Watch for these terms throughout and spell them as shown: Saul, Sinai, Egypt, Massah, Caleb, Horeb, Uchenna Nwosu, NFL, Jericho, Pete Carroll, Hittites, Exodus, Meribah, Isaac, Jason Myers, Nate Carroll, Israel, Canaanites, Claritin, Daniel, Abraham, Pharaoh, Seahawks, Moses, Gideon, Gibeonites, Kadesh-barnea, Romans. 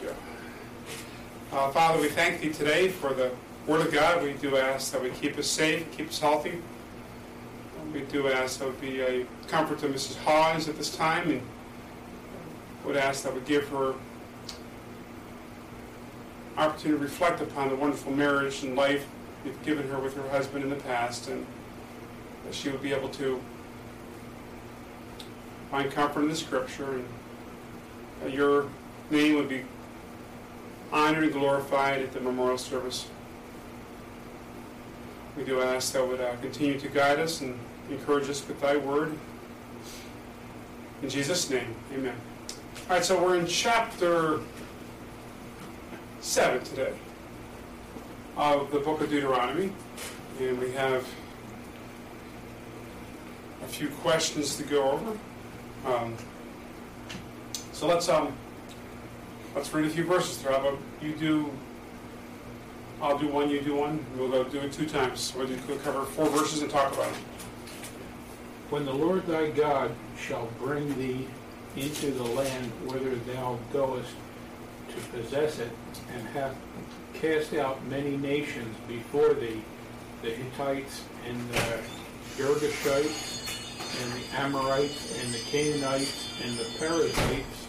do. Father, we thank Thee today for the Word of God. We do ask that we keep us safe, keep us healthy. We do ask that would be a comfort to Mrs. Hawes at this time, and would ask that we give her opportunity to reflect upon the wonderful marriage and life You've given her with her husband in the past, and that she would be able to find comfort in the Scripture, and that Your name would be honored and glorified at the memorial service. We do ask that would continue to guide us and encourage us with Thy Word. In Jesus' name, amen. All right, so we're in chapter 7 today of the book of Deuteronomy, and we have a few questions to go over. So let's read a few verses through. How about you do? I'll do one. You do one. We'll go do it two times. We'll cover four verses and talk about it. When the Lord thy God shall bring thee into the land whither thou goest to possess it, and hath cast out many nations before thee, the Hittites and the Girgashites and the Amorites and the Canaanites and the Perizzites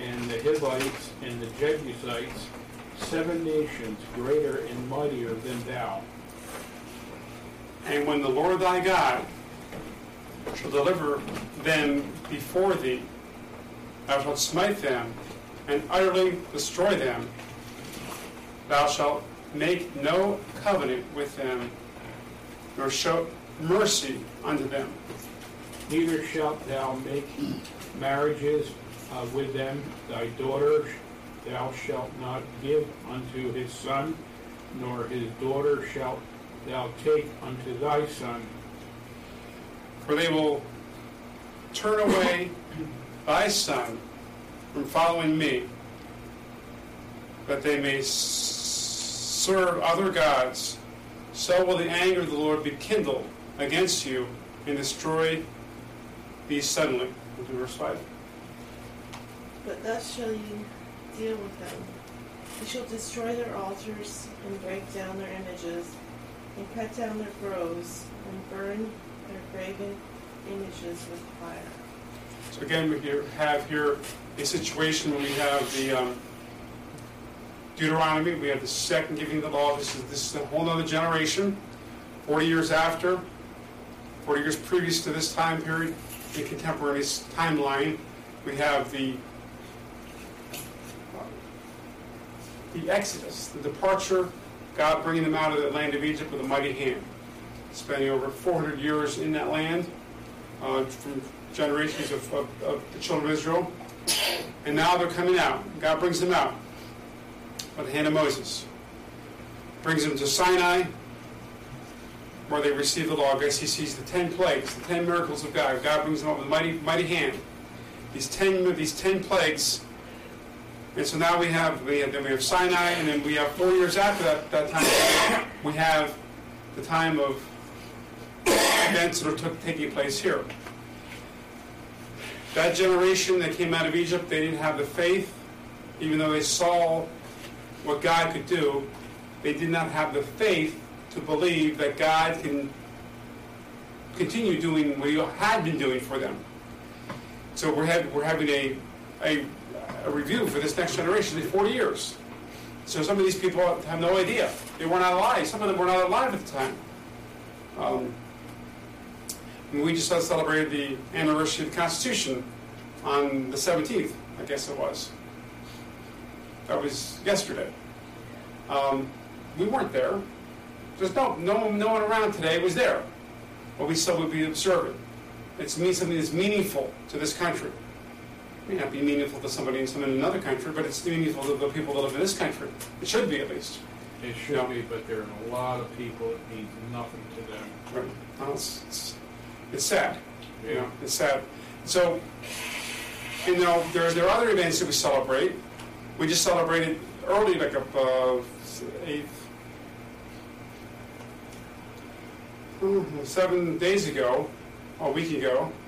and the Hivites and the Jebusites, 7 nations greater and mightier than thou. And when the Lord thy God shall deliver them before thee, thou shalt smite them and utterly destroy them. Thou shalt make no covenant with them, nor show mercy unto them. Neither shalt thou make marriages with them. Thy daughter thou shalt not give unto his son, nor his daughter shalt thou take unto thy son. For they will turn away thy son from following me, that they may serve other gods. So will the anger of the Lord be kindled against you and destroy thee suddenly. We'll do verse 5. But thus shall you deal with them. You shall destroy their altars and break down their images, and cut down their groves, and burn their graven images with fire. So again, we have here a situation where we have the Deuteronomy, we have the second giving of the law. This is a whole other generation, 40 years after, 40 years previous to this time period, in contemporary timeline. We have the Exodus, the departure, God bringing them out of the land of Egypt with a mighty hand, spending over 400 years in that land, from generations of the children of Israel. And now they're coming out. God brings them out by the hand of Moses. Brings them to Sinai, where they receive the law. I guess he sees the 10 plagues, the 10 miracles of God. God brings them up with a mighty hand. These ten plagues. And so now we have Sinai, and then we have 4 years after that time, we have the time of events that are taking place here. That generation that came out of Egypt, they didn't have the faith, even though they saw what God could do. They did not have the faith to believe that God can continue doing what He had been doing for them. So we're having a review for this next generation in 40 years. So some of these people have no idea. They were not alive. Some of them were not alive at the time. We just celebrated the anniversary of the Constitution on the 17th, I guess it was. That was yesterday. We weren't there. There's no one around today was there, but we still would be observant. It's something that's meaningful to this country. It may not be meaningful to someone in another country, but it's meaningful to the people that live in this country. It should be, at least. It should be, but there are a lot of people that means nothing to them. Right. Well, it's sad. Yeah. It's sad. So, there are other events that we celebrate. We just celebrated early, like a week ago,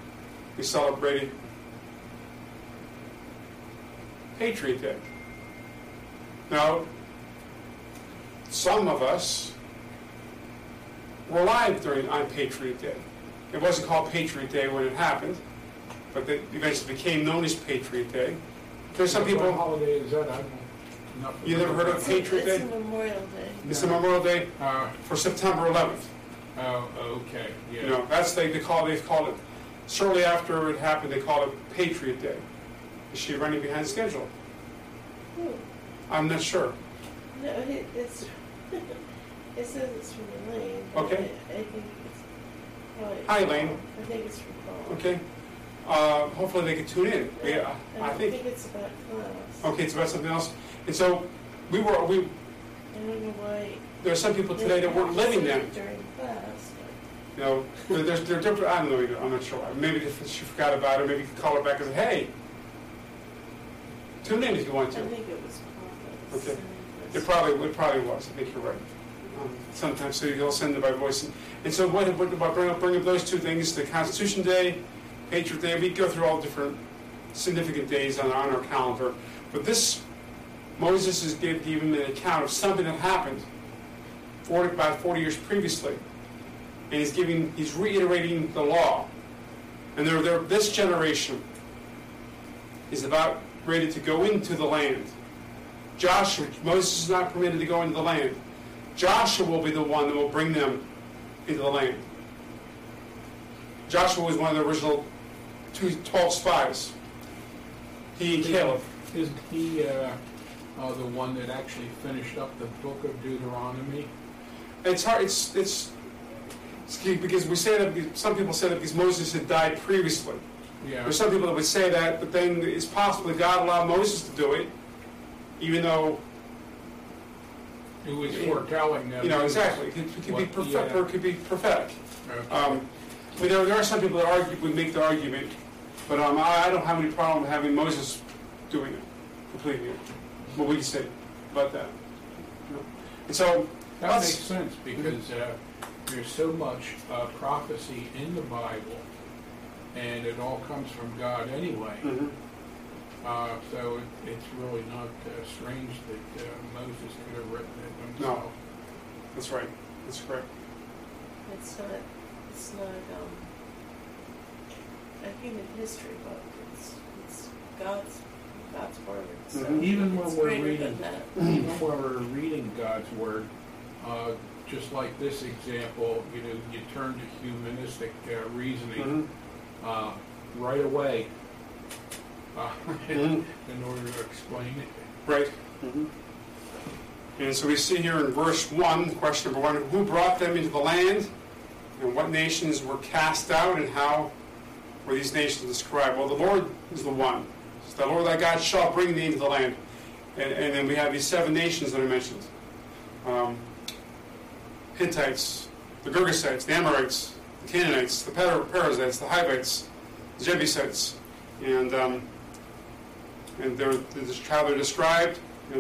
we celebrated Patriot Day. Now, some of us were alive on Patriot Day. It wasn't called Patriot Day when it happened, but it eventually became known as Patriot Day. There's some people. What holiday is that? You never heard of Patriot Day? It's a Memorial Day. It's a Memorial Day for September 11th. Oh, okay. Yeah. You know, that's they've called it. Shortly after it happened, they called it Patriot Day. Is she running behind schedule? Hmm. I'm not sure. No, it's it says it's from Elaine. Okay. I think it's probably. Hi, Elaine. I think it's from Paul. Okay. Hopefully they can tune in. No, yeah, I think it's about class. Okay, it's about something else. And so we I don't know why. There are some people today that weren't living then. During class. You know, they're different. I don't know. I'm not sure. Maybe she forgot about it. Maybe you can call her back and say, "Hey, tune in if you want to." I think it was Paul. Okay. It probably was. I think you're right. Sometimes so you'll send it by voice. And so what about bring up those two things, the Constitution Day, Patriot Day. We go through all different significant days on our calendar. But this, Moses is giving an account of something that happened about 40 years previously. And he's reiterating the law. And this generation is about ready to go into the land. Moses is not permitted to go into the land. Joshua will be the one that will bring them into the land. Joshua was one of the original 12 spies. He and Caleb. Isn't he the one that actually finished up the book of Deuteronomy? It's hard. It's because we say that some people say that because Moses had died previously. Yeah. There's some people that would say that, but then it's possible that God allowed Moses to do it, even though. It was foretelling them. You know, exactly. It could be prophetic. Okay. But there are some people that would make the argument, but I don't have any problem having Moses doing it, completing it. What would you say about that? No. And so that makes sense because there's so much prophecy in the Bible, and it all comes from God anyway. Mm-hmm. So it's really not strange that Moses could have written it himself. No, that's right. That's correct. It's not. A human history book. It's God's word. So mm-hmm. Even when we're reading God's word, just like this example, you know, you turn to humanistic reasoning right away. In order to explain it. Right. Mm-hmm. And so we see here in verse 1, question number 1, who brought them into the land, and what nations were cast out, and how were these nations described? Well, the Lord is the one. It's the Lord thy God shall bring thee into the land. And then we have these 7 nations that are mentioned. Hittites, the Girgashites, the Amorites, the Canaanites, the Perizzites, the Hivites, the Jebusites, and they're described, and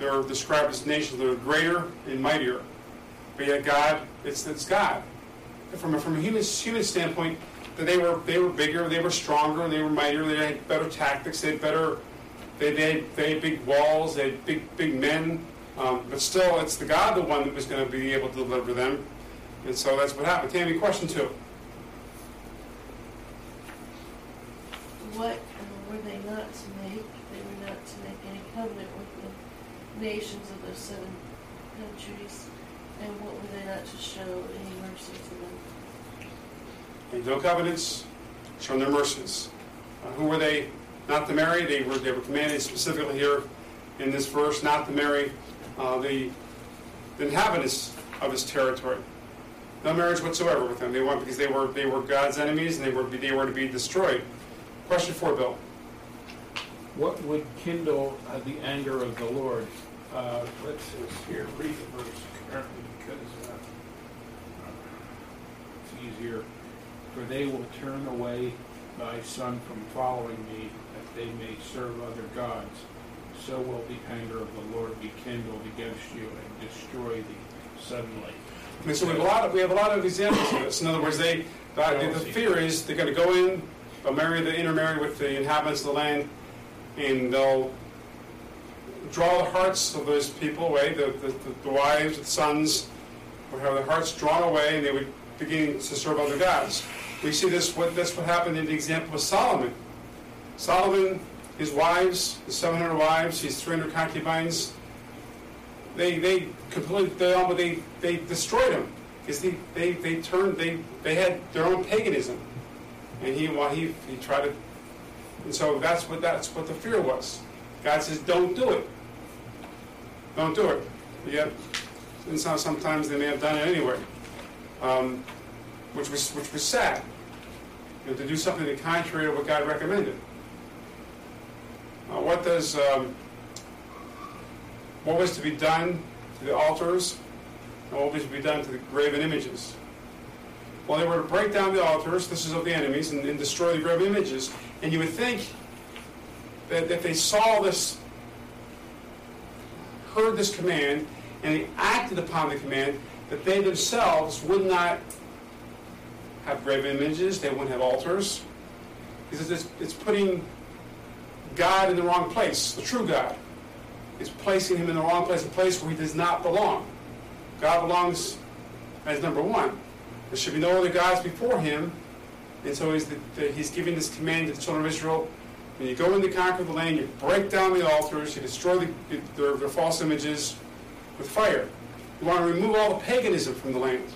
they're described as nations that are greater and mightier. But yet God, it's God. From a human standpoint, that they were bigger, they were stronger, they were mightier, they had better tactics, they had big walls, they had big men. But still, it's the God, the one that was going to be able to deliver them. And so that's what happened. Tammy, question 2. What were they not to make? They were not to make any covenant with the nations of those 7 countries. And what were they not to show any mercy to them? No covenants, show no mercies. Who were they not to marry? They were commanded specifically here in this verse not to marry the inhabitants of his territory. No marriage whatsoever with them. They went because they were God's enemies and they were to be destroyed. Question 4, Bill. What would kindle the anger of the Lord? Let's see here. Read the verse currently because it's easier. For they will turn away thy son from following me, that they may serve other gods. So will the anger of the Lord be kindled against you and destroy thee suddenly. I mean, so we have a lot of examples of this. In other words, the fear is they're going to go in. They'll intermarry with the inhabitants of the land, and they'll draw the hearts of those people away, the wives, the sons would have their hearts drawn away, and they would begin to serve other gods. We see this, what happened in the example of Solomon. Solomon, his wives, his 700 wives, his 300 concubines, they destroyed him because they had their own paganism, and he tried to, and so that's what the fear was. God says, don't do it. Don't do it. Yet, and so sometimes they may have done it anyway, which was sad. You know, to do something the contrary to what God recommended. What does what was to be done to the altars, and what was to be done to the graven images? Well, they were to break down the altars, this is of the enemies, and destroy the graven images. And you would think that if they saw this, heard this command, and they acted upon the command, that they themselves would not have graven images, they wouldn't have altars. Because it's putting God in the wrong place, the true God. Is placing him in the wrong place, a place where he does not belong. God belongs as number one. There should be no other gods before him, and so he's giving this command to the children of Israel. When you go in to conquer the land, you break down the altars, you destroy their false images with fire. You want to remove all the paganism from the land.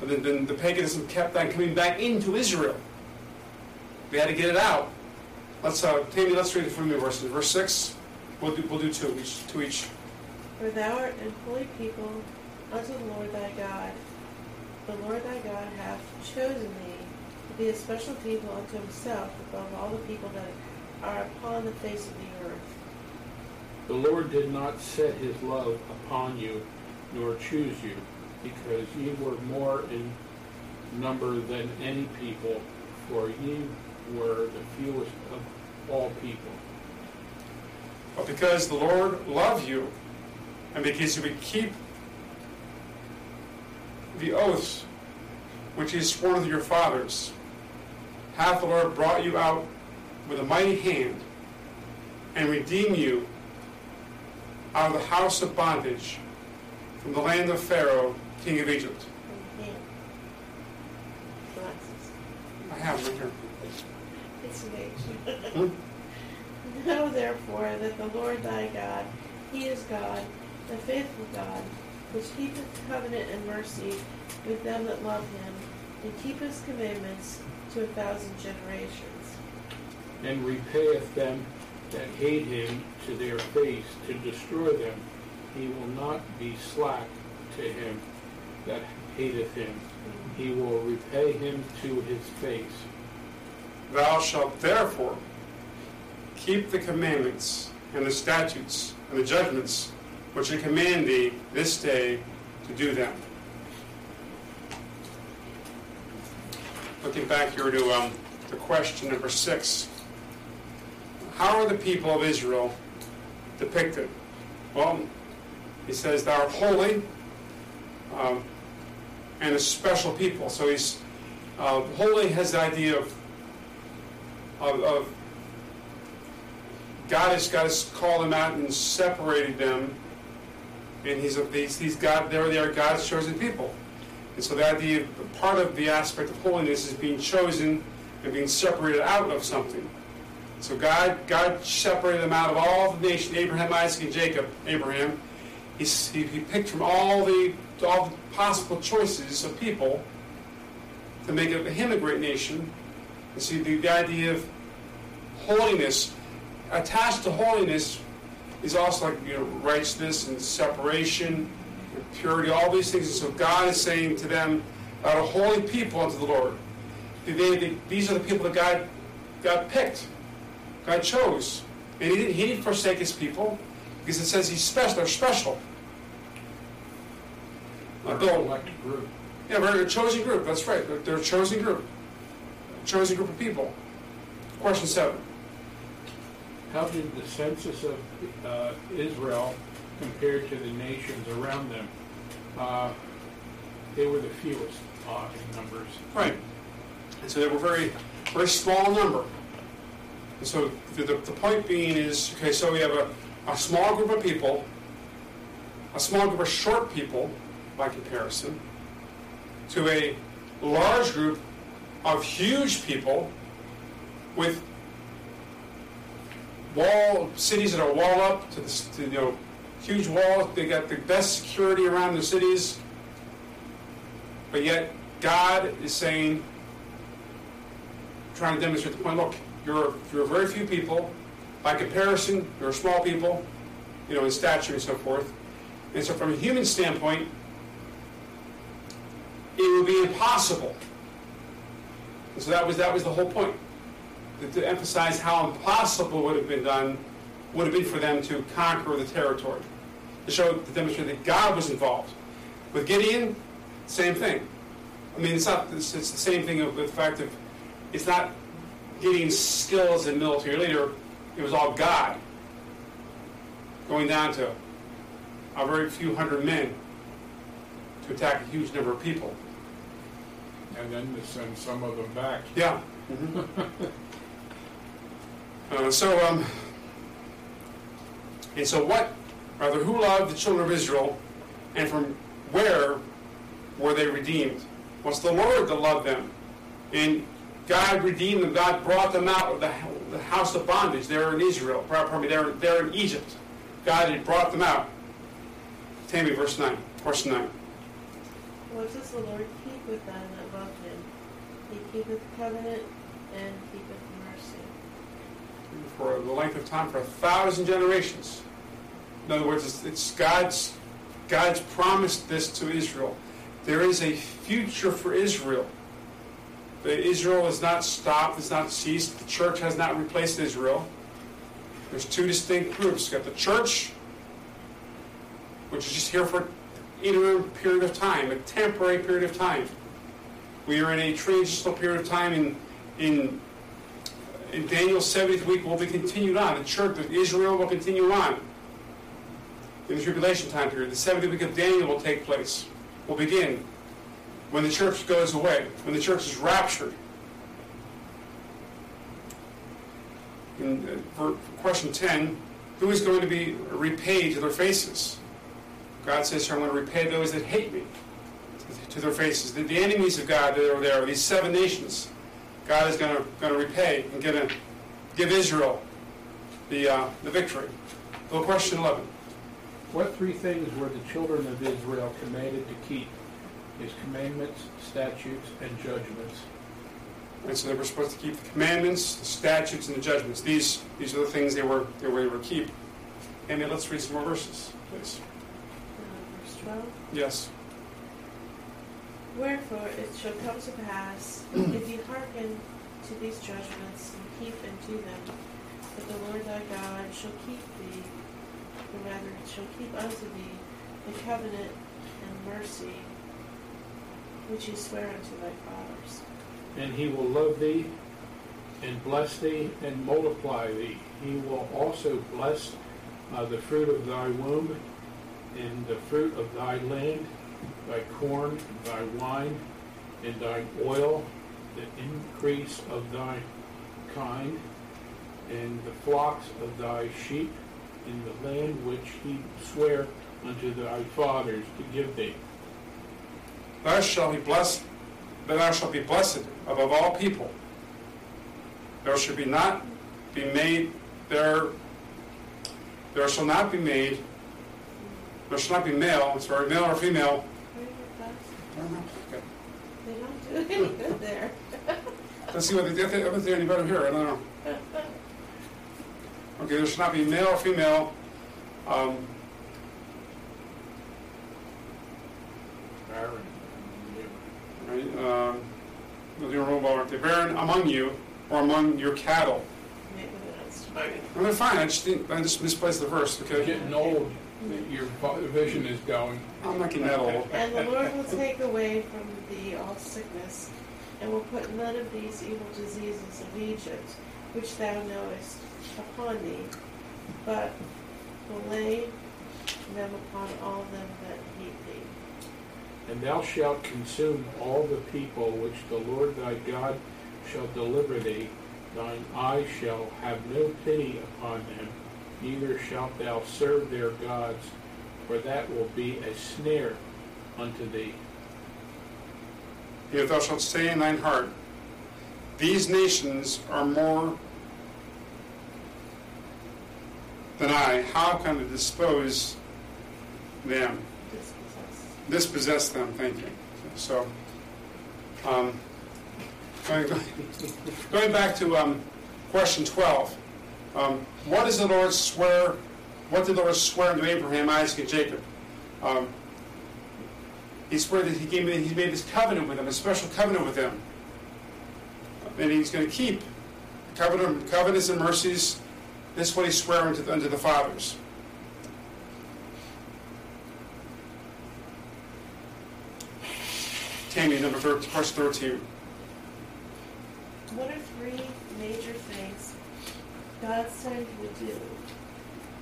But then the paganism kept on coming back into Israel. They had to get it out. Let's read it from the verses. Verse 6. We'll do two each. For thou art an holy people unto the Lord thy God. The Lord thy God hath chosen thee to be a special people unto himself above all the people that are upon the face of the earth. The Lord did not set his love upon you, nor choose you, because ye were more in number than any people, for ye were the fewest of all people. But because the Lord loved you, and because you would keep the oaths which he has sworn to your fathers, hath the Lord brought you out with a mighty hand, and redeemed you out of the house of bondage, from the land of Pharaoh, king of Egypt. I have it here. It's amazing. Know therefore that the Lord thy God, he is God, the faithful God, which keepeth covenant and mercy with them that love him, and keepeth his commandments to 1,000 generations. And repayeth them that hate him to their face, to destroy them. He will not be slack to him that hateth him. He will repay him to his face. Thou shalt therefore keep the commandments and the statutes and the judgments which I command thee this day to do them. Looking back here to the question number 6. How are the people of Israel depicted? Well, he says, thou art holy and a special people. So he's holy has the idea of God has called them out and separated them, and they are God's chosen people. And so the idea, part of the aspect of holiness is being chosen and being separated out of something. So God separated them out of all the nations, Abraham, Isaac, and Jacob. Abraham, he picked from all the possible choices of people to make him a great nation. And see, the idea of holiness. Attached to holiness is also like righteousness and separation and purity, all these things. And so God is saying to them, "Out of holy people unto the Lord." These are the people that God picked, God chose, and He didn't forsake His people because it says He's special. They're special. They're an elected group. Yeah, they're a chosen group. That's right. They're a chosen group of people. Question 7. How did the census of Israel compare to the nations around them? They were the fewest in numbers. Right. And so they were very, very small number. And so the point being is, okay, so we have a small group of people, a small group of short people, by comparison, to a large group of huge people with cities that are walled up to huge walls. They got the best security around their cities, but yet God is saying, trying to demonstrate the point. Look, you're very few people. By comparison, you're small people, in stature and so forth. And so, from a human standpoint, it would be impossible. And so that was the whole point, to emphasize how impossible would have been for them to conquer the territory, to demonstrate that God was involved. With Gideon, same thing. I mean, it's the same thing with the fact that it's not Gideon's skill as a military leader. It was all God, going down to a very few hundred men to attack a huge number of people. And then to send some of them back. Yeah. Mm-hmm. Who loved the children of Israel, and from where were they redeemed? Well, it's the Lord that loved them, and God redeemed them. God brought them out of the house of bondage. They're in Egypt. God had brought them out. Tell me verse 9, verse 9. What does the Lord keep with them that love him? He keepeth covenant and keepeth mercy. For the length of time, for 1,000 generations. In other words, it's God's promised this to Israel. There is a future for Israel. Israel has not stopped, has not ceased. The church has not replaced Israel. There's two distinct groups. You've got the church, which is just here for an interim period of time, a temporary period of time. We are in a transitional period of time. In Daniel's 70th week will be continued on. The church of Israel will continue on in the tribulation time period. The 70th week of Daniel will take place, will begin when the church goes away, when the church is raptured. And for question 10, who is going to be repaid to their faces? God says, I'm going to repay those that hate me to their faces. The enemies of God that are there, these seven nations, God is going to repay and going to give Israel the victory. So question 11. What three things were the children of Israel commanded to keep? His commandments, statutes, and judgments. And so they were supposed to keep the commandments, the statutes, and the judgments. These are the things they were to keep. And then let's read some more verses, please. Verse 12? Yes. Wherefore it shall come to pass, if ye hearken to these judgments, and keep and do them, that the Lord thy God shall keep thee, or rather shall keep unto thee the covenant and mercy which he sware unto thy fathers. And he will love thee, and bless thee, and multiply thee. He will also bless the fruit of thy womb, and the fruit of thy land, thy corn, thy wine, and thine oil, the increase of thy kind, and the flocks of thy sheep, in the land which he sware unto thy fathers to give thee. Thou shalt be blessed above all people. There shall not be male or female. They don't do any good there. Let's see what they haven't done any better here. I don't know. Okay, there shall not be male or female. The barren among you or among your cattle. Maybe that's right. Well, they're fine. I just misplaced the verse. Okay? You're getting old. Your vision is going. I'm not getting that old. And the Lord will take away from thee all sickness, and will put none of these evil diseases of Egypt, which thou knowest, upon thee, but will lay them upon all them that hate thee. And thou shalt consume all the people which the Lord thy God shall deliver thee, Thine eye shall have no pity upon them, neither shalt thou serve their gods, for that will be a snare unto thee. If thou shalt say in thine heart, These nations are more than I, how can I dispose them? Dispossess them, thank you. So, going back to question 12, what did the Lord swear to Abraham, Isaac, and Jacob? He swore that he made this covenant with them, a special covenant with them. And he's going to keep covenants and mercies. This is what he swore unto the fathers. Tammy, number 13, question 13. What are three major things God said He would do?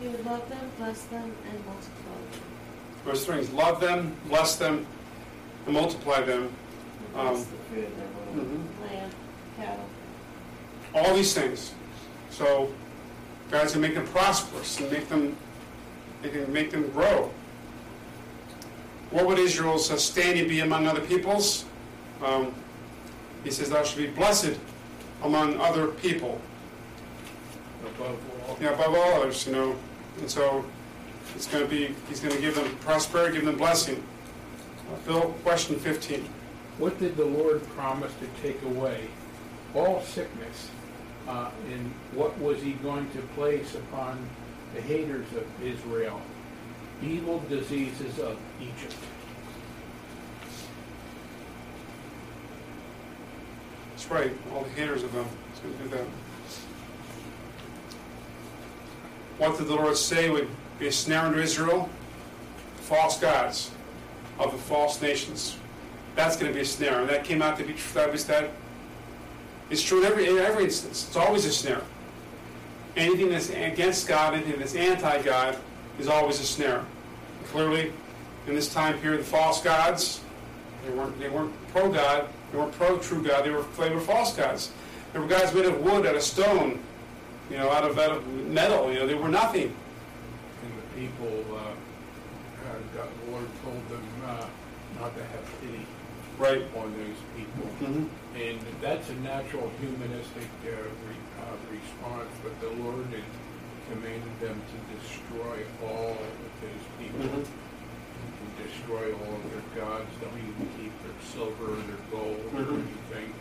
He would love them, bless them, and multiply them. Those three things: love them, bless them, and multiply them. Bless the fruit of their land, cattle. All these things. So God's gonna make them prosperous and make them grow. What would Israel's standing be among other peoples? He says, "Thou shalt be blessed among other people." Above all. Yeah, above all others, you know. And so it's going to be. He's going to give them prosperity, give them blessing. Bill, question 15. What did the Lord promise to take away? All sickness. And what was He going to place upon the haters of Israel? Evil diseases of Egypt. That's right, all the haters of them. He's going to do that. What did the Lord say would be a snare unto Israel? False gods of the false nations. That's going to be a snare. And that came out to be true. It's true in every instance. It's always a snare. Anything that's against God, anything that's anti-God, is always a snare. Clearly, in this time period, the false gods, they weren't pro-God, they weren't pro-true God, they were false gods. They were gods made of wood, out of stone, you know, out of metal, you know, they were nothing. And the people, the Lord told them not to have pity on those people. Mm-hmm. And that's a natural humanistic response, but the Lord did commanded them to destroy all of those people, mm-hmm. to destroy all of their gods, don't even keep their silver or their gold or anything.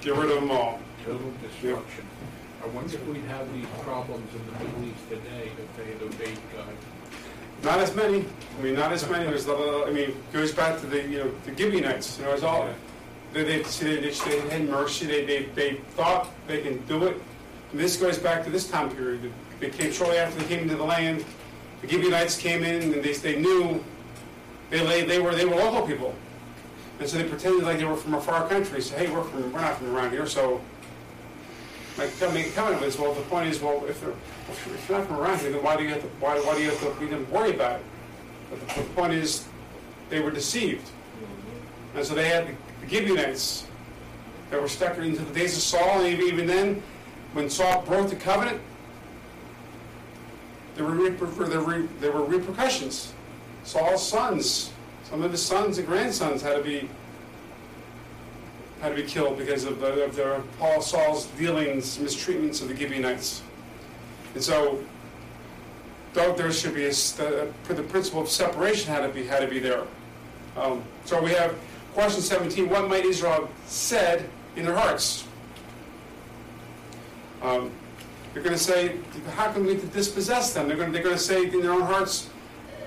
Get rid of them all. Total destruction. Yep. I wonder if we'd have these problems in the Middle East today if they had obeyed God. Not as many. Not as many. It goes back to the Gibeonites. You know, it's all they had mercy. They thought they can do it. And this goes back to this time period. They came shortly after they came into the land. The Gibeonites came in, and they knew they were local people, and so they pretended like they were from a far country. So hey, we're not from around here. So like come make a comment with us. Well, the point is, if you're not from around here, then why do you have to we didn't worry about it? But the point is, they were deceived, and so they had the Gibeonites that were stuck into the days of Saul, and even then, when Saul broke the covenant. There were repercussions. Saul's sons, some of his sons and grandsons, had to be killed because of Saul's dealings, mistreatments of the Gibeonites. And so, though there should be the principle of separation had to be there. So we have question 17: What might Israel have said in their hearts? They're going to say, how can we dispossess them? They're going to say in their own hearts,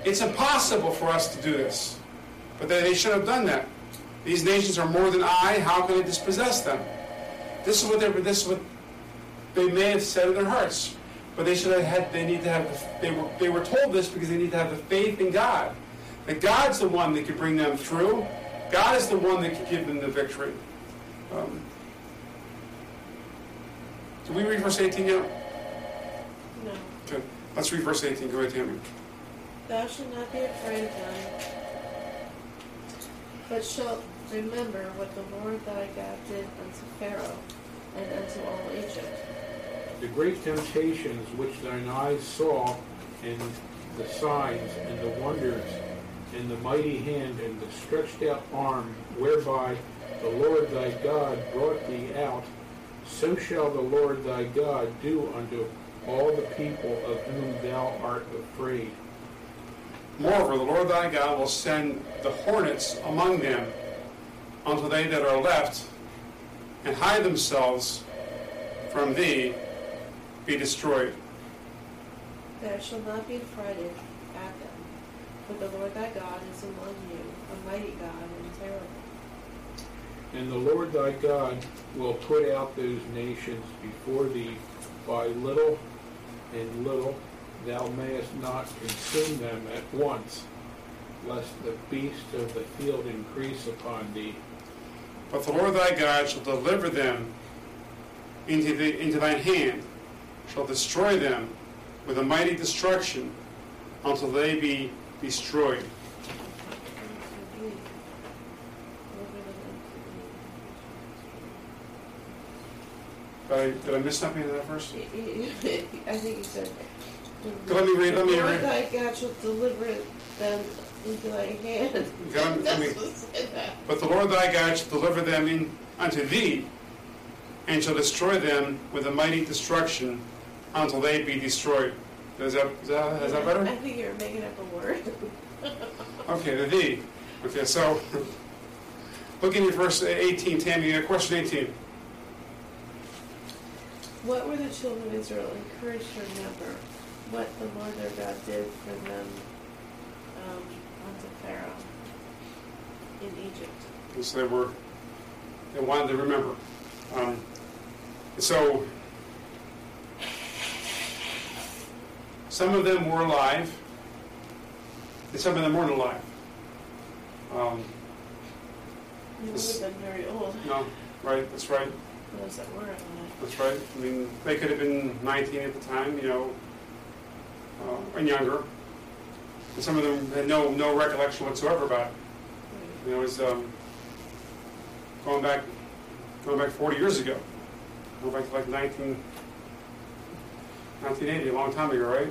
it's impossible for us to do this. But they should have done that. These nations are more than I. How can I dispossess them? This is what they may have said in their hearts. But they should have had. They need to have. They were told this because they need to have the faith in God. That God's the one that could bring them through. God is the one that could give them the victory. Can we read verse 18 now? No. Okay. Let's read verse 18. Go ahead, Tammy. Thou shalt not be afraid of them, but shalt remember what the Lord thy God did unto Pharaoh, and unto all Egypt. The great temptations which thine eyes saw, and the signs, and the wonders, and the mighty hand, and the stretched out arm, whereby the Lord thy God brought thee out, so shall the Lord thy God do unto all the people of whom thou art afraid. Moreover, the Lord thy God will send the hornets among them unto they that are left, and hide themselves from thee, be destroyed. There shall not be frighted at them, for the Lord thy God is among you, a mighty God and terrible. And the Lord thy God will put out those nations before thee by little and little. Thou mayest not consume them at once, lest the beasts of the field increase upon thee. But the Lord thy God shall deliver them into thine hand, shall destroy them with a mighty destruction, until they be destroyed. Did I miss something in that verse? I think you said that. Let me read. Thy God shall deliver them into thy hand. But the Lord thy God shall deliver them unto thee, and shall destroy them with a mighty destruction, until they be destroyed. Is that better? I think you're making up a word. Okay, the thee. Okay, so looking at verse 18, Tammy, question 18. What were the children of Israel encouraged to remember? What the Lord their God did for them unto Pharaoh in Egypt. And so they wanted to remember. So some of them were alive, and some of them weren't alive. They would have been very old. No, right, that's right. Those that were alive. That's right. I mean, they could have been 19 at the time, and younger. And some of them had no recollection whatsoever about it. And it was going back 40 years ago. Going back to like 1980, a long time ago, right?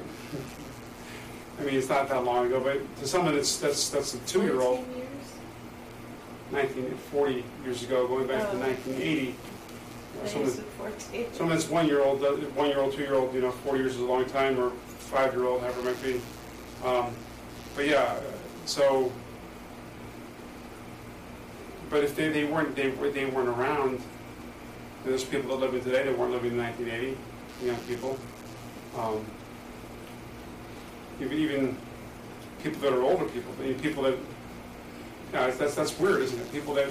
I mean, it's not that long ago, but to someone that's a 2-year-old. 40 years ago, going back to 1980. Someone that's 1-year-old, 2-year-old, 4 years is a long time, or 5-year-old, however it might be. But if they weren't around, there's people that live in today that weren't living in 1980, young people. Even people that are older people, people that, that's weird, isn't it? People that,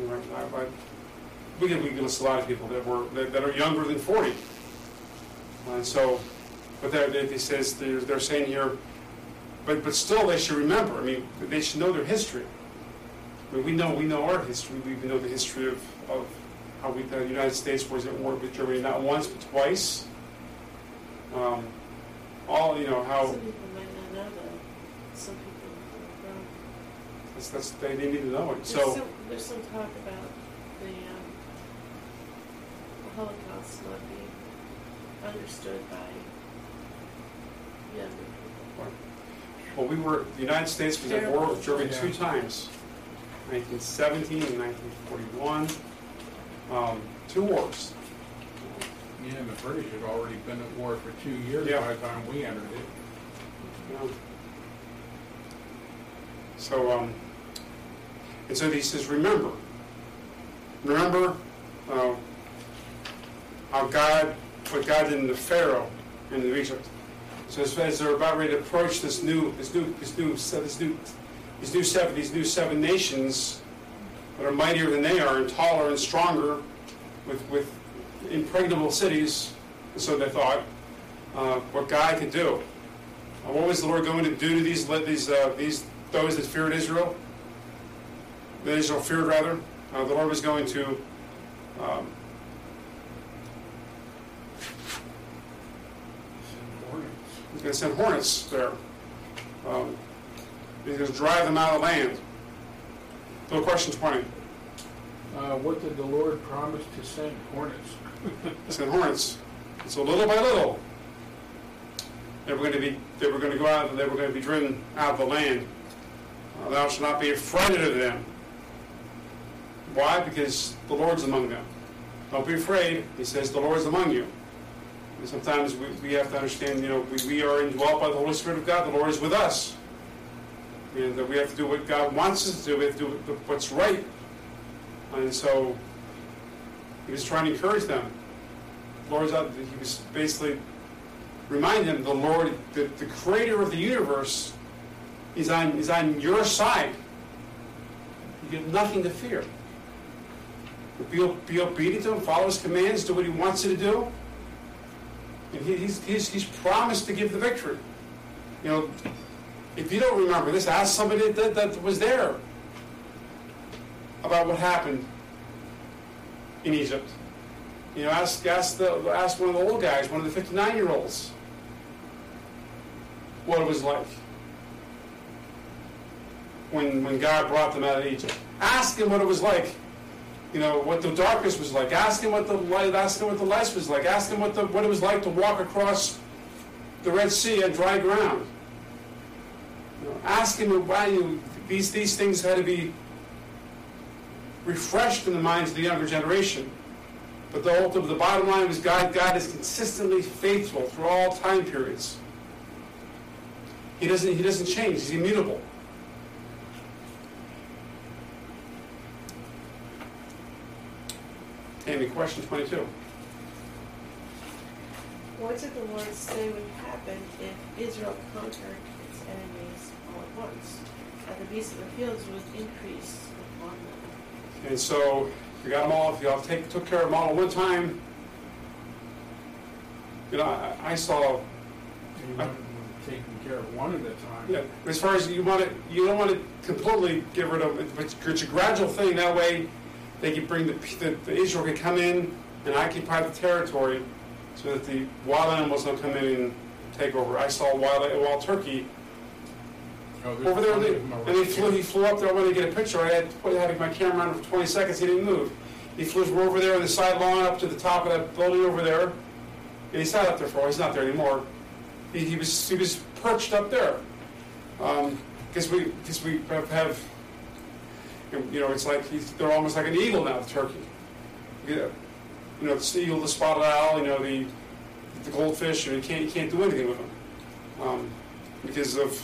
we can list a lot of people that are younger than 40, and so. But he says they're saying here, but still they should remember. I mean, they should know their history. I mean, we know our history. We know the history of how the United States was at war with Germany not once but twice. How. Some people might not know that. Some people. They need to know it. There's some talk about the Holocaust not being understood by younger people. Well, the United States was at war with Germany 2 times, 1917 and 1941. Two wars. Yeah, and the British had already been at war for 2 years by the time we entered it. Yeah. So, and so he says, remember what God did to Pharaoh and to Egypt. So as they're about ready to approach these new 7 nations that are mightier than they are and taller and stronger, with impregnable cities, so they thought, what God could do. What was the Lord going to do to these? Those that feared Israel, that Israel feared rather, the Lord was going to send hornets there. He was going to drive them out of the land. So question 20. What did the Lord promise to send? Hornets. Send hornets. And so little by little, they were going to go out and they were going to be driven out of the land. Thou shalt not be affrighted of them. Why? Because the Lord's among them. Don't be afraid. He says the Lord's among you. And sometimes we have to understand, we are indwelt by the Holy Spirit of God. The Lord is with us. And that we have to do what God wants us to do. We have to do what's right. And so he was trying to encourage them. The Lord's out. He was basically reminding them, the Lord, the creator of the universe, is on your side. You have nothing to fear. Be obedient to him, follow his commands, do what he wants you to do. And he's promised to give the victory. If you don't remember this, ask somebody that was there about what happened in Egypt. Ask one of the old guys, one of the 59-year-olds, what it was like when God brought them out of Egypt. Ask him what it was like. What the darkness was like. Ask him what the light. Ask him what the light was like. Ask him what it was like to walk across the Red Sea on dry ground. Ask him why these things had to be refreshed in the minds of the younger generation. But the bottom line was God is consistently faithful through all time periods. He doesn't change. He's immutable. Amy, question 22. What did the Lord say would happen if Israel conquered its enemies all at once? That the beasts of the fields would increase upon them. And so, you got them all. If y'all took care of them all at one time, I saw. Taking care of one at a time. Yeah. As far as you don't want to completely get rid of it, but it's a gradual thing. That way, they could bring the Israel could come in and occupy the territory, so that the wild animals don't come in and take over. I saw wild turkey over there, and he flew up there. I wanted to get a picture. I had my camera on for 20 seconds. He didn't move. He flew over there on the side lawn up to the top of that building over there, and he sat up there for a while. He's not there anymore. He was perched up there because we have. It's like they're almost like an eagle now, the turkey. The eagle, the spotted owl, the goldfish. You can't do anything with them because of.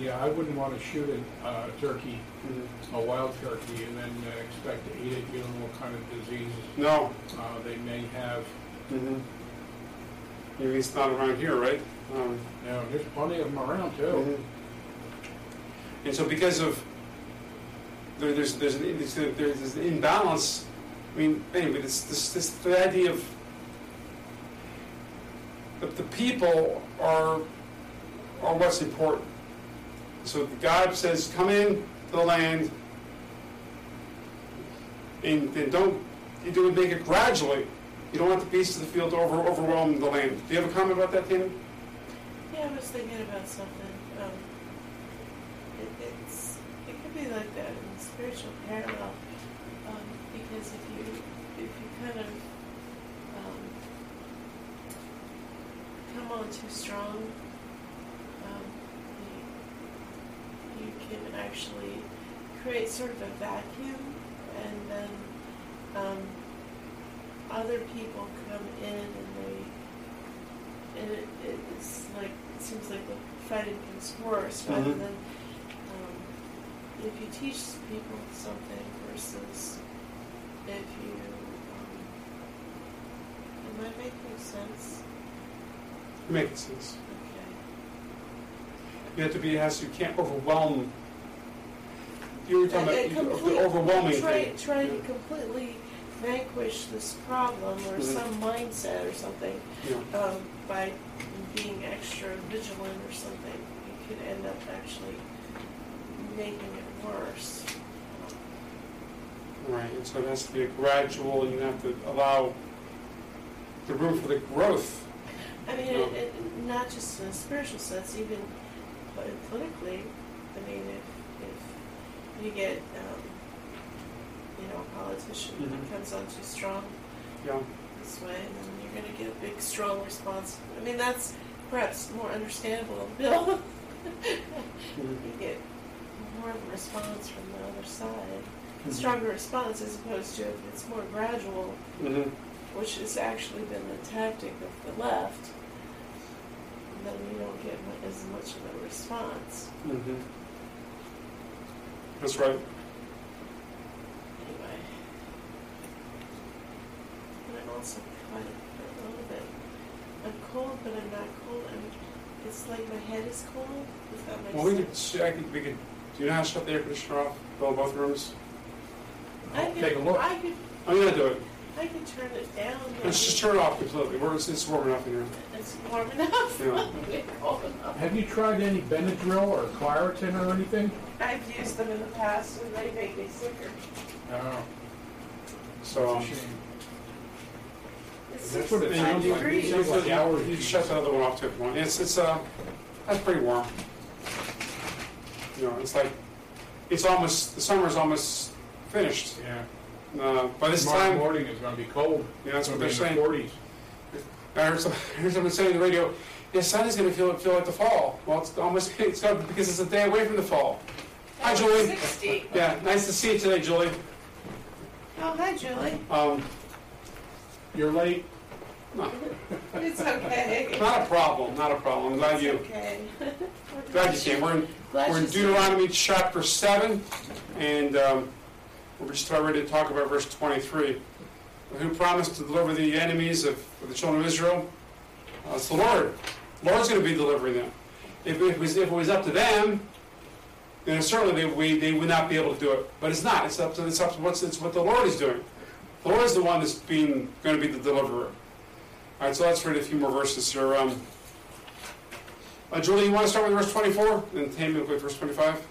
Yeah, I wouldn't want to shoot a turkey, mm-hmm. a wild turkey, and then expect to eat it. You don't know what kind of diseases. No. They may have. Mm-hmm. Maybe it's not around here, right? No, there's plenty of them around too. Mm-hmm. And so because of. There's an imbalance. I mean, anyway, it's the idea of that the people are what's important. So God says, come in to the land, and don't make it gradually. You don't want the beasts of the field to overwhelm the land. Do you have a comment about that, Tammy? Yeah, I was thinking about something. It could be like that. Spiritual parallel, because if you kind of come on too strong, you can actually create sort of a vacuum, and then other people come in and it's like it seems like the fighting gets worse rather mm-hmm. than. If you teach people something versus if you, am I making sense? It makes sense. Okay. You have to be asked. You can't overwhelm. You were talking about the overwhelming thing. Trying to completely vanquish this problem or mm-hmm. some mindset or something by being extra vigilant or something, you could end up actually making it worse. Right, and so it has to be a gradual, and you have to allow the room for the growth. I mean, it, not just in a spiritual sense, even politically. I mean, if you get politician comes on too strong this way, and then you're going to get a big, strong response. I mean, that's perhaps more understandable in the bill. You get more of a response from the other side. Mm-hmm. Stronger response as opposed to if it's more gradual, which has actually been the tactic of the left, and then you don't get as much of a response. That's right. Anyway. But I'm also quite a little bit. I'm cold, but I'm not cold. And it's like my head is cold. Does that make sense? We could. Do you know how to shut the air conditioner off? Go in both rooms. Take a look. I'm going to do it. I can turn it down. Let's just turn it off completely. It's warm enough in here. It's warm enough? Yeah. Cold enough. Have you tried any Benadryl or Claritin or anything? I've used them in the past, and they make me sicker. Oh. So, it's that's what it sounds like. You shut the other one off to one. That's pretty warm. It's like, the summer's almost finished. Yeah. By this time, morning is going to be cold. Yeah, that's what they're saying. 40s. I heard someone saying on the radio, the sun is going to feel like the fall. Well, it's got because it's a day away from the fall. Hi, Julie. 60. Yeah, nice to see you today, Julie. Oh, hi, Julie. You're late. No. It's okay. Not a problem. I'm glad you came. We're in Deuteronomy chapter 7, and. We're just about ready to talk about verse 23. Who promised to deliver the enemies of the children of Israel? It's the Lord. The Lord's going to be delivering them. If it was up to them, then certainly they would not be able to do it. But it's not. It's what the Lord is doing. The Lord is the one that's going to be the deliverer. All right, so let's read a few more verses here. Julie, you want to start with verse 24? And Tammy with verse 25?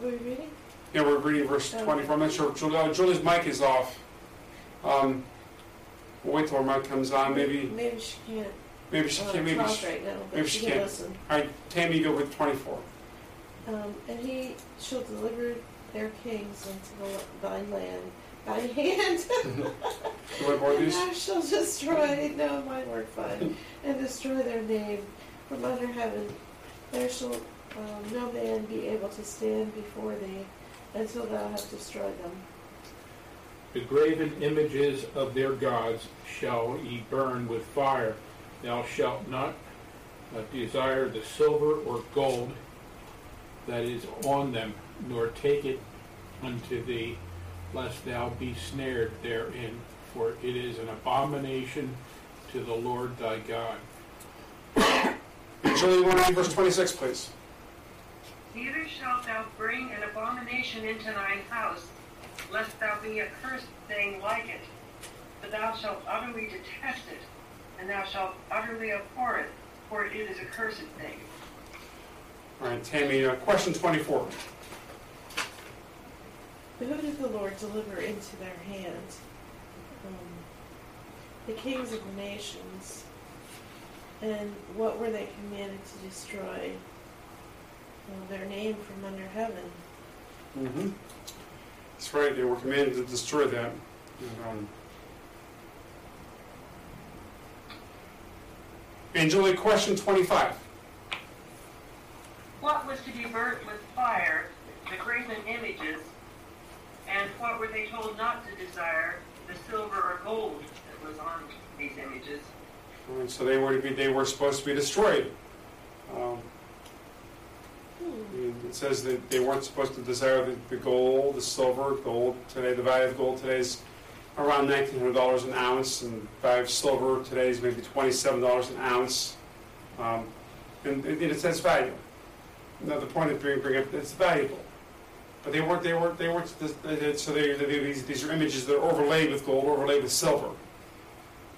What are you reading? Yeah, we're reading verse 24. I'm not sure if Julie's mic is off. We'll wait till her mic comes on. Maybe she can't. Maybe she can't. Maybe she right now. Maybe she can't. Listen. All right, Tammy, go with 24. And he shall deliver their kings into thy land, thy hand. And I shall destroy. No, mine work fine. And destroy their name from under heaven. There shall no man be able to stand before thee. Until thou hast destroyed them. The graven images of their gods shall ye burn with fire. Thou shalt not desire the silver or gold that is on them, nor take it unto thee, lest thou be snared therein, for it is an abomination to the Lord thy God. Julie, you want to read verse 26, please? Neither shalt thou bring an abomination into thine house, lest thou be a cursed thing like it. But thou shalt utterly detest it, and thou shalt utterly abhor it, for it is a cursed thing. All right, Tammy, question 24. But who did the Lord deliver into their hand? The kings of the nations. And what were they commanded to destroy? Their name from under heaven. That's right. They were commanded to destroy that. Angelic question 25. What was to be burnt with fire? The graven images. And what were they told not to desire? The silver or gold that was on these images. And so they were supposed to be destroyed. It says that they weren't supposed to desire the gold, the silver. Gold today, the value of gold today is around $1,900 an ounce, and the value of silver today is maybe $27 an ounce. And it says valuable. Now the point of bringing up it's valuable, but they weren't. So these are images that are overlaid with gold, overlaid with silver,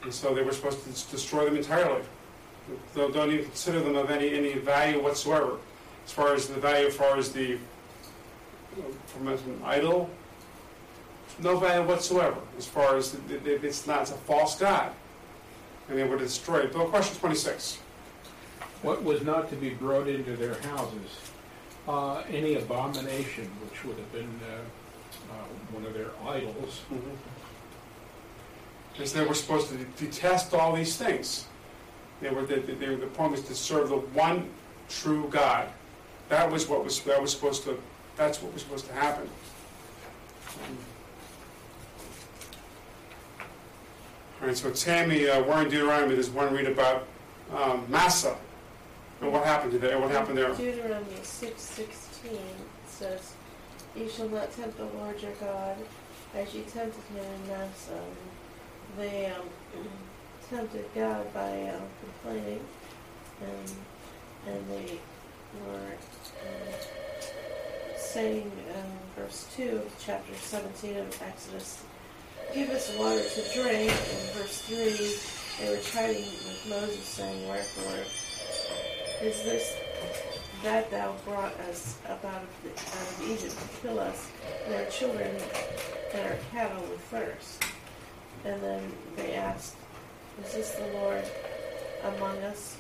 and so they were supposed to destroy them entirely. They don't even consider them of any value whatsoever. As far as the value, as far as the from an idol, no value whatsoever. As far as it's a false god, and they were destroyed. Bill, question 26. What was not to be brought into their houses? Any abomination which would have been one of their idols, because they were supposed to detest all these things. They were the promise to serve the one true God. That's what was supposed to happen. All right, so Tammy, we're in Deuteronomy. There's one read about Massah and what happened to that. What happened there? Deuteronomy 6:16 says, "You shall not tempt the Lord your God, as you tempted him in Massah." They tempted God by complaining, and they were saying, verse 2 of chapter 17 of Exodus, "Give us water to drink." And verse 3, they were chiding with Moses, saying, "Wherefore is this that thou brought us up out of Egypt to kill us and our children and our cattle with thirst?" And then they asked, "Is this the Lord among us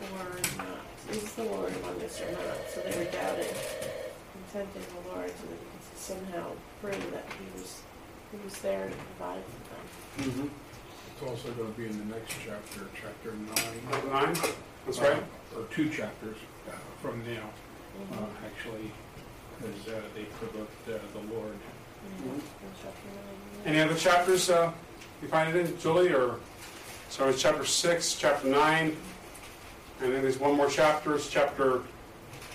or not? Is this the Lord among us or not?" So they were doubting and tempting the Lord to somehow prove that he was there and provided for them. Mm-hmm. It's also going to be in the next chapter, chapter 9. 9? That's right. Or two chapters from now, actually, because they provoked the Lord. Mm-hmm. Any other chapters you find it in, Julie? Or so it's chapter 6, chapter 9, and then there's one more chapter, it's chapter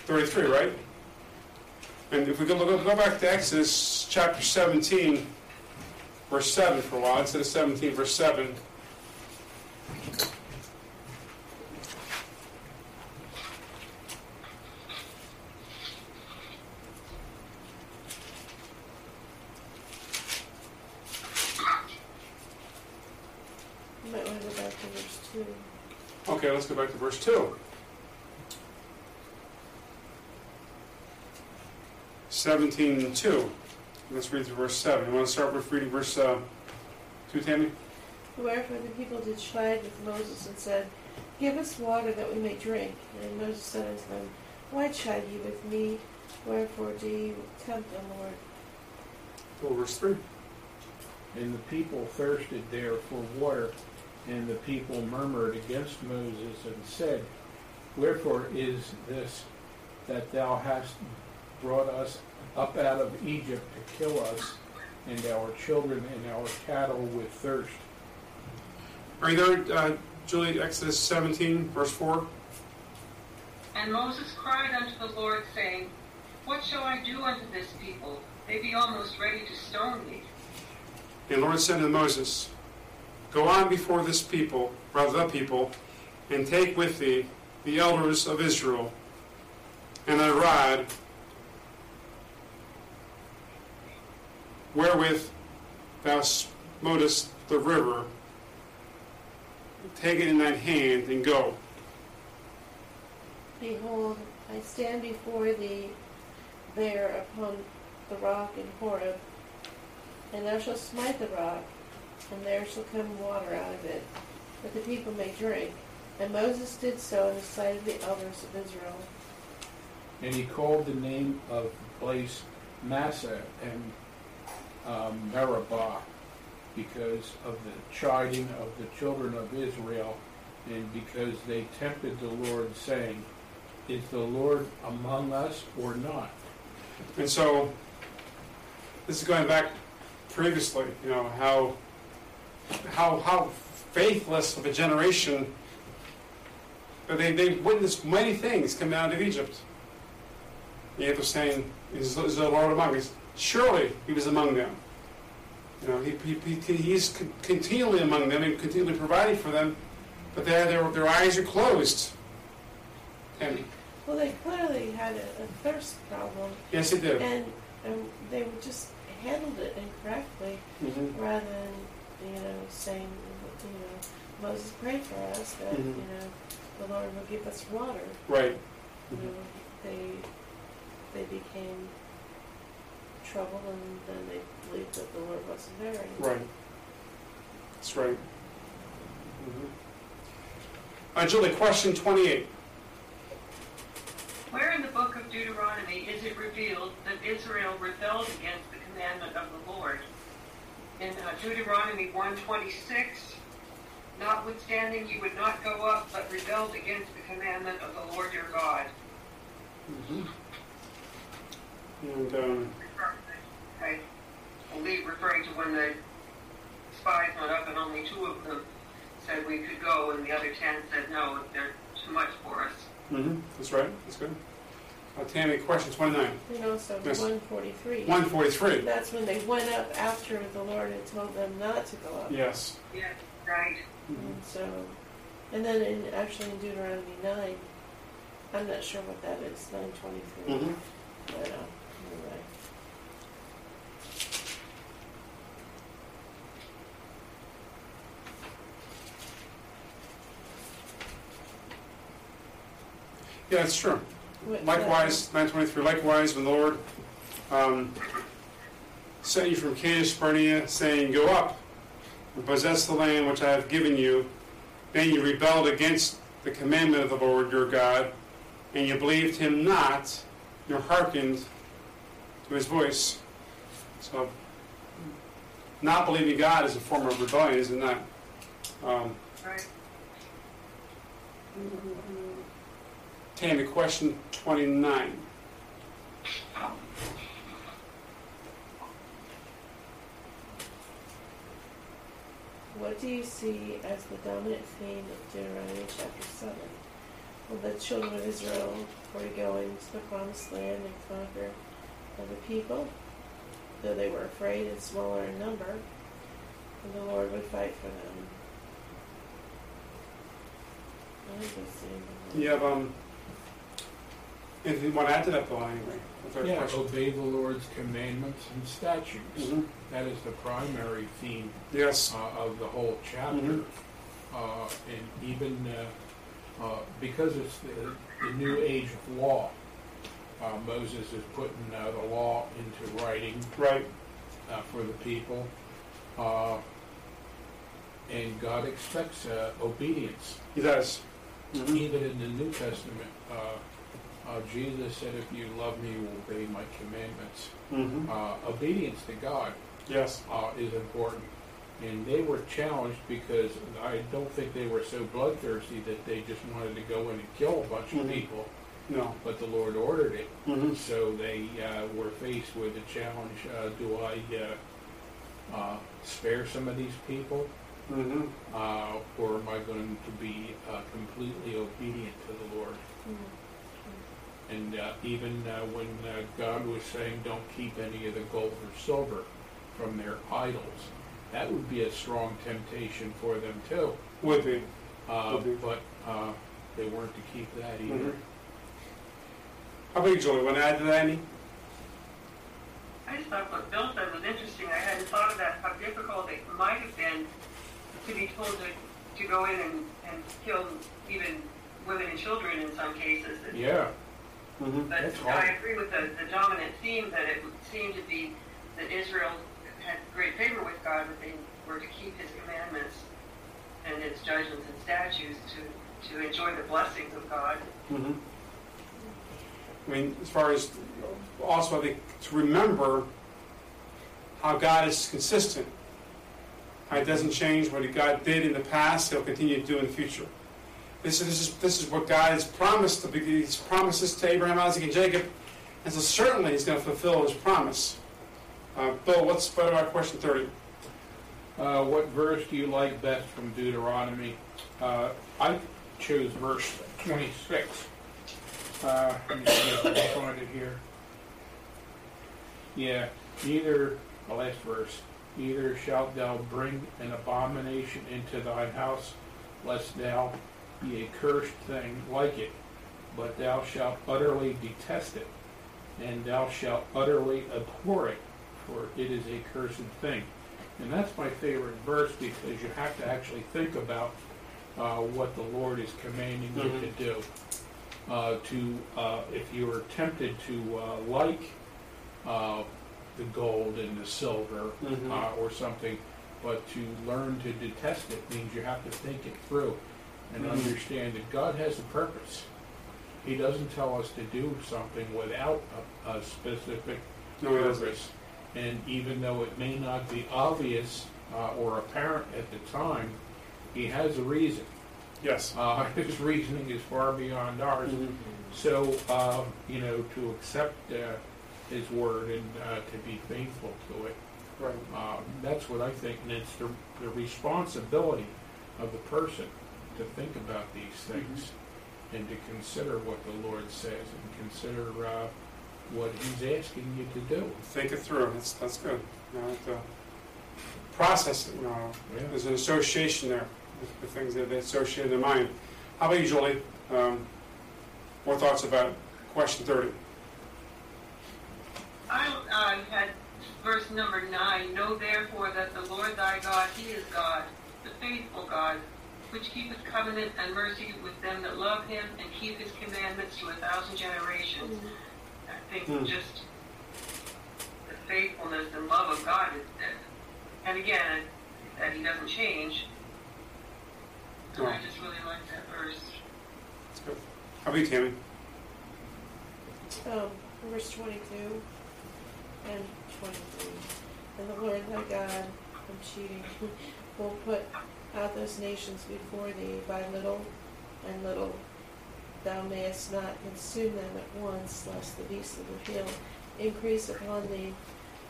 33, right? And if we go back to Exodus chapter 17, verse 7 for a while, instead of 17, verse 7. Okay, let's go back to verse 2. 17:2. Let's read to verse 7. You want to start with reading verse 2, Tammy? "Wherefore the people did chide with Moses and said, Give us water that we may drink. And Moses said unto them, Why chide ye with me? Wherefore do ye tempt the Lord?" Well, verse 3. "And the people thirsted there for water. And the people murmured against Moses and said, Wherefore is this that thou hast brought us up out of Egypt to kill us and our children and our cattle with thirst?" Are you there, Julie? Exodus 17, verse 4. "And Moses cried unto the Lord, saying, What shall I do unto this people? They be almost ready to stone me. And the Lord said unto Moses, Go on before this people, rather the people, and take with thee the elders of Israel, and thy rod, wherewith thou smotest the river, take it in thine hand, and go. Behold, I stand before thee there upon the rock in Horeb, and thou shalt smite the rock, and there shall come water out of it, that the people may drink. And Moses did so in the sight of the elders of Israel. And he called the name of the place Massah and Meribah, because of the chiding of the children of Israel, and because they tempted the Lord, saying, Is the Lord among us or not?" And so, this is going back previously, you know, how faithless of a generation. But they witnessed many things coming out of Egypt. Yet they're saying, "Is the Lord among us?" Surely He was among them. You know, He's continually among them and continually providing for them. But they had their eyes are closed. And well, they clearly had a thirst problem. Yes, they did. And they just handled it incorrectly, rather than, you know, saying, you know, Moses prayed for us that, you know, the Lord will give us water. Right. You know, they became troubled, and then they believed that the Lord wasn't there anymore. Right. That's right. Julie, question 28. Where Where in the book of Deuteronomy is it revealed that Israel rebelled against the commandment of the Lord? In Deuteronomy 1:26, notwithstanding you would not go up, but rebelled against the commandment of the Lord your God. And I believe referring to when the spies went up and only two of them said we could go, and the other 10 said no, they're too much for us. That's right. That's good. Tammy, question 29. And also 143. 143. That's when they went up after the Lord had told them not to go up. Yes. Yes. Right. And so, and then in Deuteronomy 9, I'm not sure what that is. 9:23. But anyway. Yeah, that's true. Likewise, 9:23, likewise, when the Lord sent you from Kadesh-barnea, saying, go up and possess the land which I have given you, then you rebelled against the commandment of the Lord your God, and you believed him not, nor hearkened to his voice. So, not believing God is a form of rebellion, is it not? Right. Tammy, question 29. What do you see as the dominant theme of Deuteronomy chapter 7? Will the children of Israel go into the promised land and conquer other people, though they were afraid and smaller in number, and the Lord would fight for them? You have if you want to add to that, Paul, anyway. Obey the Lord's commandments and statutes. That is the primary theme of the whole chapter. And even because it's the new age of law, Moses is putting the law into writing for the people. And God expects obedience. He does. Even in the New Testament, Jesus said, if you love me, you will obey my commandments. Obedience to God is important. And they were challenged because I don't think they were so bloodthirsty that they just wanted to go in and kill a bunch of people. No. But the Lord ordered it. So they were faced with the challenge, do I spare some of these people? Or am I going to be completely obedient to the Lord? And even when God was saying, don't keep any of the gold or silver from their idols, that would be a strong temptation for them too. Would be. But they weren't to keep that either. How about you, Joey? Want to add to that, Annie? I just thought what Bill said was interesting. I hadn't thought of that, how difficult it might have been to be told to go in and kill even women and children in some cases. But I agree with the dominant theme that it seemed to be that Israel had great favor with God, that they were to keep his commandments and his judgments and statutes to enjoy the blessings of God. I mean, as far as also, I think, to remember how God is consistent. It doesn't change. What God did in the past, he'll continue to do in the future. This is what God has promised. His promises to Abraham, Isaac, and Jacob, and so certainly he's going to fulfill his promise. Bill, what about question 30? What verse do you like best from Deuteronomy? I chose verse 26. Let me see if I can find it here. Yeah, the last verse. Neither shalt thou bring an abomination into thine house, lest thou be a cursed thing like it, but thou shalt utterly detest it, and thou shalt utterly abhor it, for it is a cursed thing. And that's my favorite verse, because you have to actually think about what the Lord is commanding you to do. If you are tempted to the gold and the silver or something, but to learn to detest it means you have to think it through and understand that God has a purpose. He doesn't tell us to do something without a specific purpose. And even though it may not be obvious or apparent at the time, he has a reason. Yes. His reasoning is far beyond ours. Mm-hmm. So, to accept his word and to be faithful to it, right. That's what I think. And it's the responsibility of the person to think about these things mm-hmm. and to consider what the Lord says and consider what he's asking you to do. Think it through. That's good. Process it. Yeah. There's an association there. The things that they associate in their mind. How about you, Julie? More thoughts about question 30? I had verse number 9. Know therefore that the Lord thy God, he is God, the faithful God, which keepeth covenant and mercy with them that love him and keep his commandments to 1,000 generations. I think just the faithfulness and love of God is dead. And again, that he doesn't change. And I just really like that verse. That's good. How about you, Tammy? Verse 22 and 23. And the Lord thy God, I'm cheating, will put out those nations before thee by little and little. Thou mayest not consume them at once, lest the beasts of the field increase upon thee.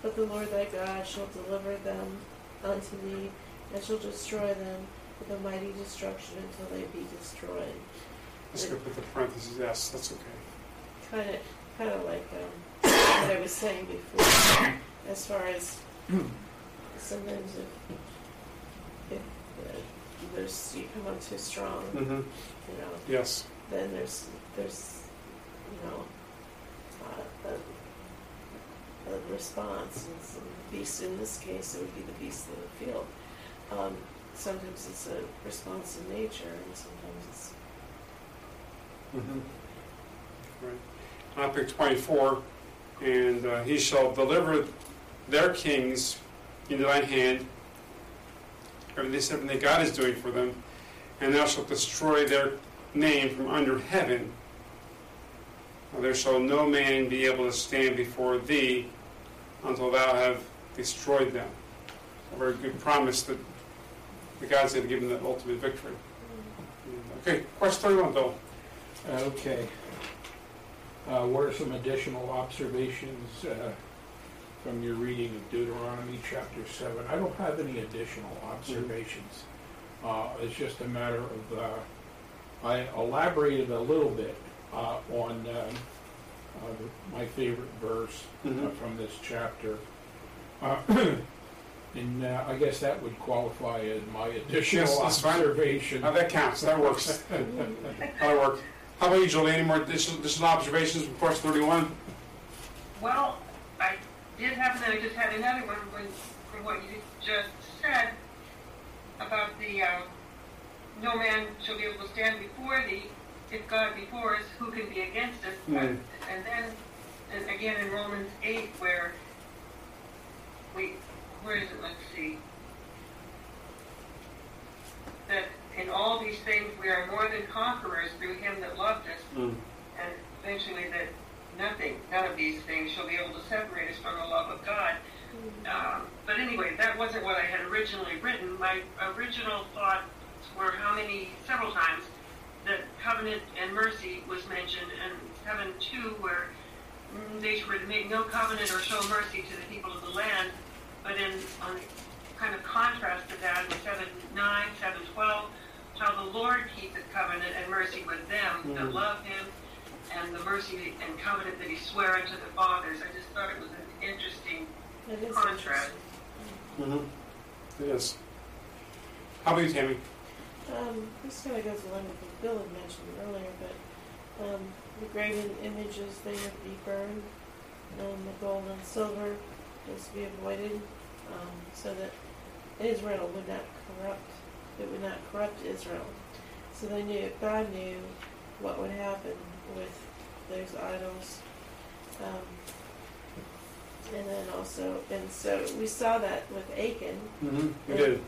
But the Lord thy God shall deliver them unto thee, and shall destroy them with a mighty destruction until they be destroyed. Let's go put the parentheses. Yes, that's okay. Kind of like what I was saying before, as far as sometimes if you come on too strong, mm-hmm. Yes. Then there's a response. And so the beast in this case, it would be the beast of the field. Sometimes it's a response in nature, and sometimes it's... Mm-hmm. Right. I picked 24, and he shall deliver their kings into thine hand, everything that God is doing for them, and thou shalt destroy their name from under heaven. There shall no man be able to stand before thee until thou have destroyed them. A very good promise that the God's going to give them that ultimate victory. Okay, question 31, Bill. Okay. What are some additional observations from your reading of Deuteronomy chapter 7? I don't have any additional observations. It's just a matter of, I elaborated a little bit on my favorite verse mm-hmm. From this chapter. And I guess that would qualify as my additional observation. That counts. That works. That'll work. How about you, Julie? Any more additional observations from verse 31? Well, I did have another. I just had another one from what you just said about the no man shall be able to stand before thee. If God be for us, who can be against us? Mm. And then, again in Romans 8, where we... Where is it? Let's see. That in all these things we are more than conquerors through him that loved us, and eventually that none of these things shall be able to separate us from the love of God. But anyway, that wasn't what I had originally written. My original thoughts were several times, that covenant and mercy was mentioned, and 7:2, where they were to make no covenant or show mercy to the people of the land. But on kind of contrast to that, in 7:9, 7:12, how the Lord keepeth covenant and mercy with them that love him, and the mercy and covenant that he sware unto the fathers. I just thought it was an interesting contrast. Interesting. Mm-hmm. It is. How about you, Tammy? This kind of goes along with what Bill had mentioned earlier, but the graven images, they would be burned, and the gold and silver was to be avoided, so that Israel would not corrupt. It would not corrupt Israel. So they knew, God knew what would happen with those idols, and then also, and so we saw that with Achan. Mm-hmm. We did in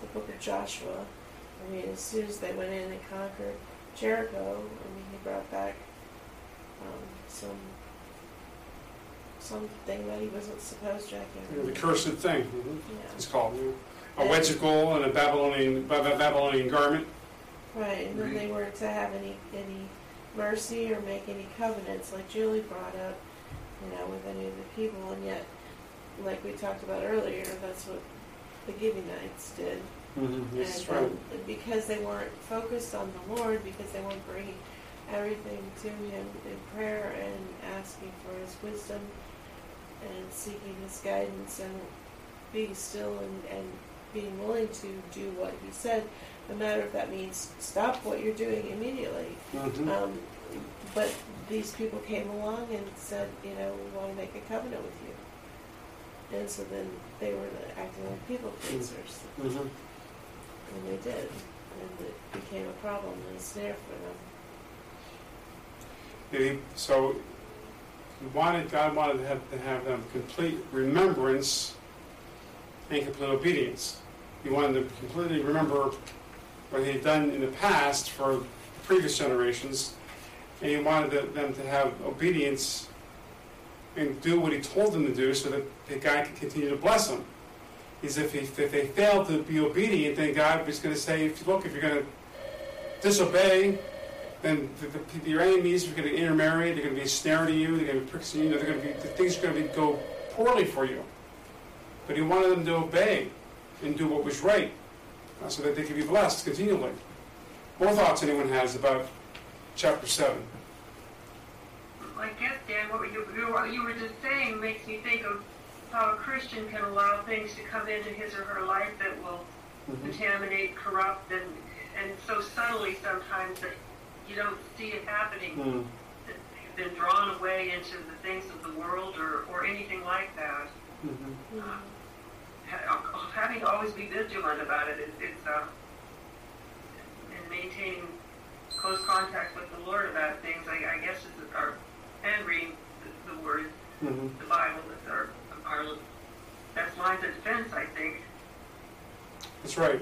the book of Joshua. I mean, as soon as they went in and conquered, Jericho, and he brought back something that he wasn't supposed to. The cursed thing, yeah. It's called a wedge of gold and a Babylonian garment. Right, and then they weren't to have any mercy or make any covenants, like Julie brought up, with any of the people, and yet, like we talked about earlier, that's what the Gibeonites did. Mm-hmm. That's right. Because they weren't focused on the Lord, because they weren't bringing everything to Him in prayer and asking for His wisdom and seeking His guidance and being still and being willing to do what He said, no matter if that means stop what you're doing immediately. Mm-hmm. But these people came along and said, we want to make a covenant with you. And so then they were acting like people pleasers. Mm-hmm. And they did. And it became a problem and a snare for them. So God wanted to have them complete remembrance and complete obedience. He wanted to completely remember what He had done in the past for previous generations. And He wanted them to have obedience and do what He told them to do so that God could continue to bless them. Because if they failed to be obedient, then God was going to say, look, if you're going to disobey, then your enemies are going to intermarry, they're going to be a snare to you, they're going to be pricks to you, things are going to go poorly for you. But He wanted them to obey and do what was right so that they could be blessed continually. More thoughts anyone has about chapter 7? I guess, Dan, what you were just saying makes me think of how a Christian can allow things to come into his or her life that will contaminate, corrupt, and so subtly sometimes that you don't see it happening. Mm-hmm. That you've been drawn away into the things of the world or anything like that. Mm-hmm. Having to always be vigilant about it and maintaining close contact with the Lord about things, I guess, and reading the Word, the Bible, that's lines of defense, I think. That's right.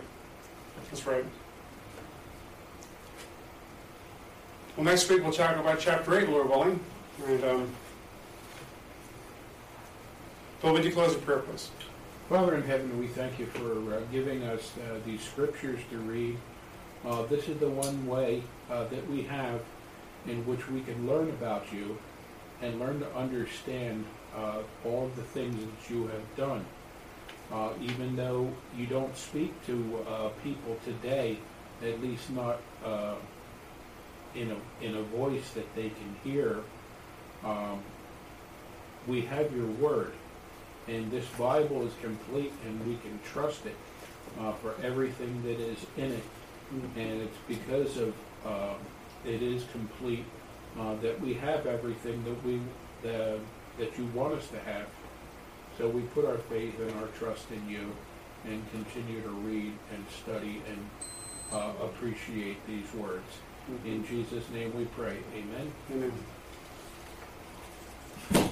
Well, next week we'll talk about chapter 8, Lord willing. And, Bill, would you close the prayer, please? Father in heaven, we thank you for giving us these scriptures to read. This is the one way that we have in which we can learn about you and learn to understand all the things that you have done. Even though you don't speak to people today, at least not in a voice that they can hear, we have your word. And this Bible is complete and we can trust it for everything that is in it. And it's because of it is complete that we have everything that that you want us to have. So we put our faith and our trust in you and continue to read and study and appreciate these words. In Jesus' name we pray. Amen. Amen.